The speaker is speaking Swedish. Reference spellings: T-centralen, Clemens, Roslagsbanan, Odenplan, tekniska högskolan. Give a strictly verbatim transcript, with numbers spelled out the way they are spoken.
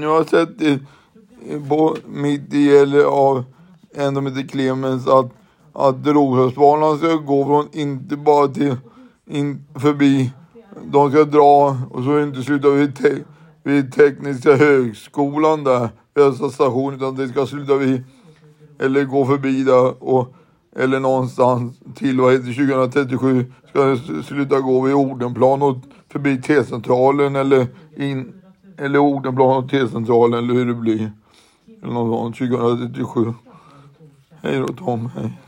Nu har jag sett det på, mitt i gäller av en som heter Clemens att, att Roslagsbanan ska gå från inte bara till in, förbi. De ska dra och så inte sluta vid, te, vid tekniska högskolan där. Östra station, utan det ska sluta vid eller gå förbi där och eller någonstans till vad heter tjugohundratrettiosju ska sluta gå vid Odenplan och förbi T-centralen eller in eller Odenplan och T-centralen eller hur det blir eller något sånt tjugohundratrettiosju. Hej då Tom, hej.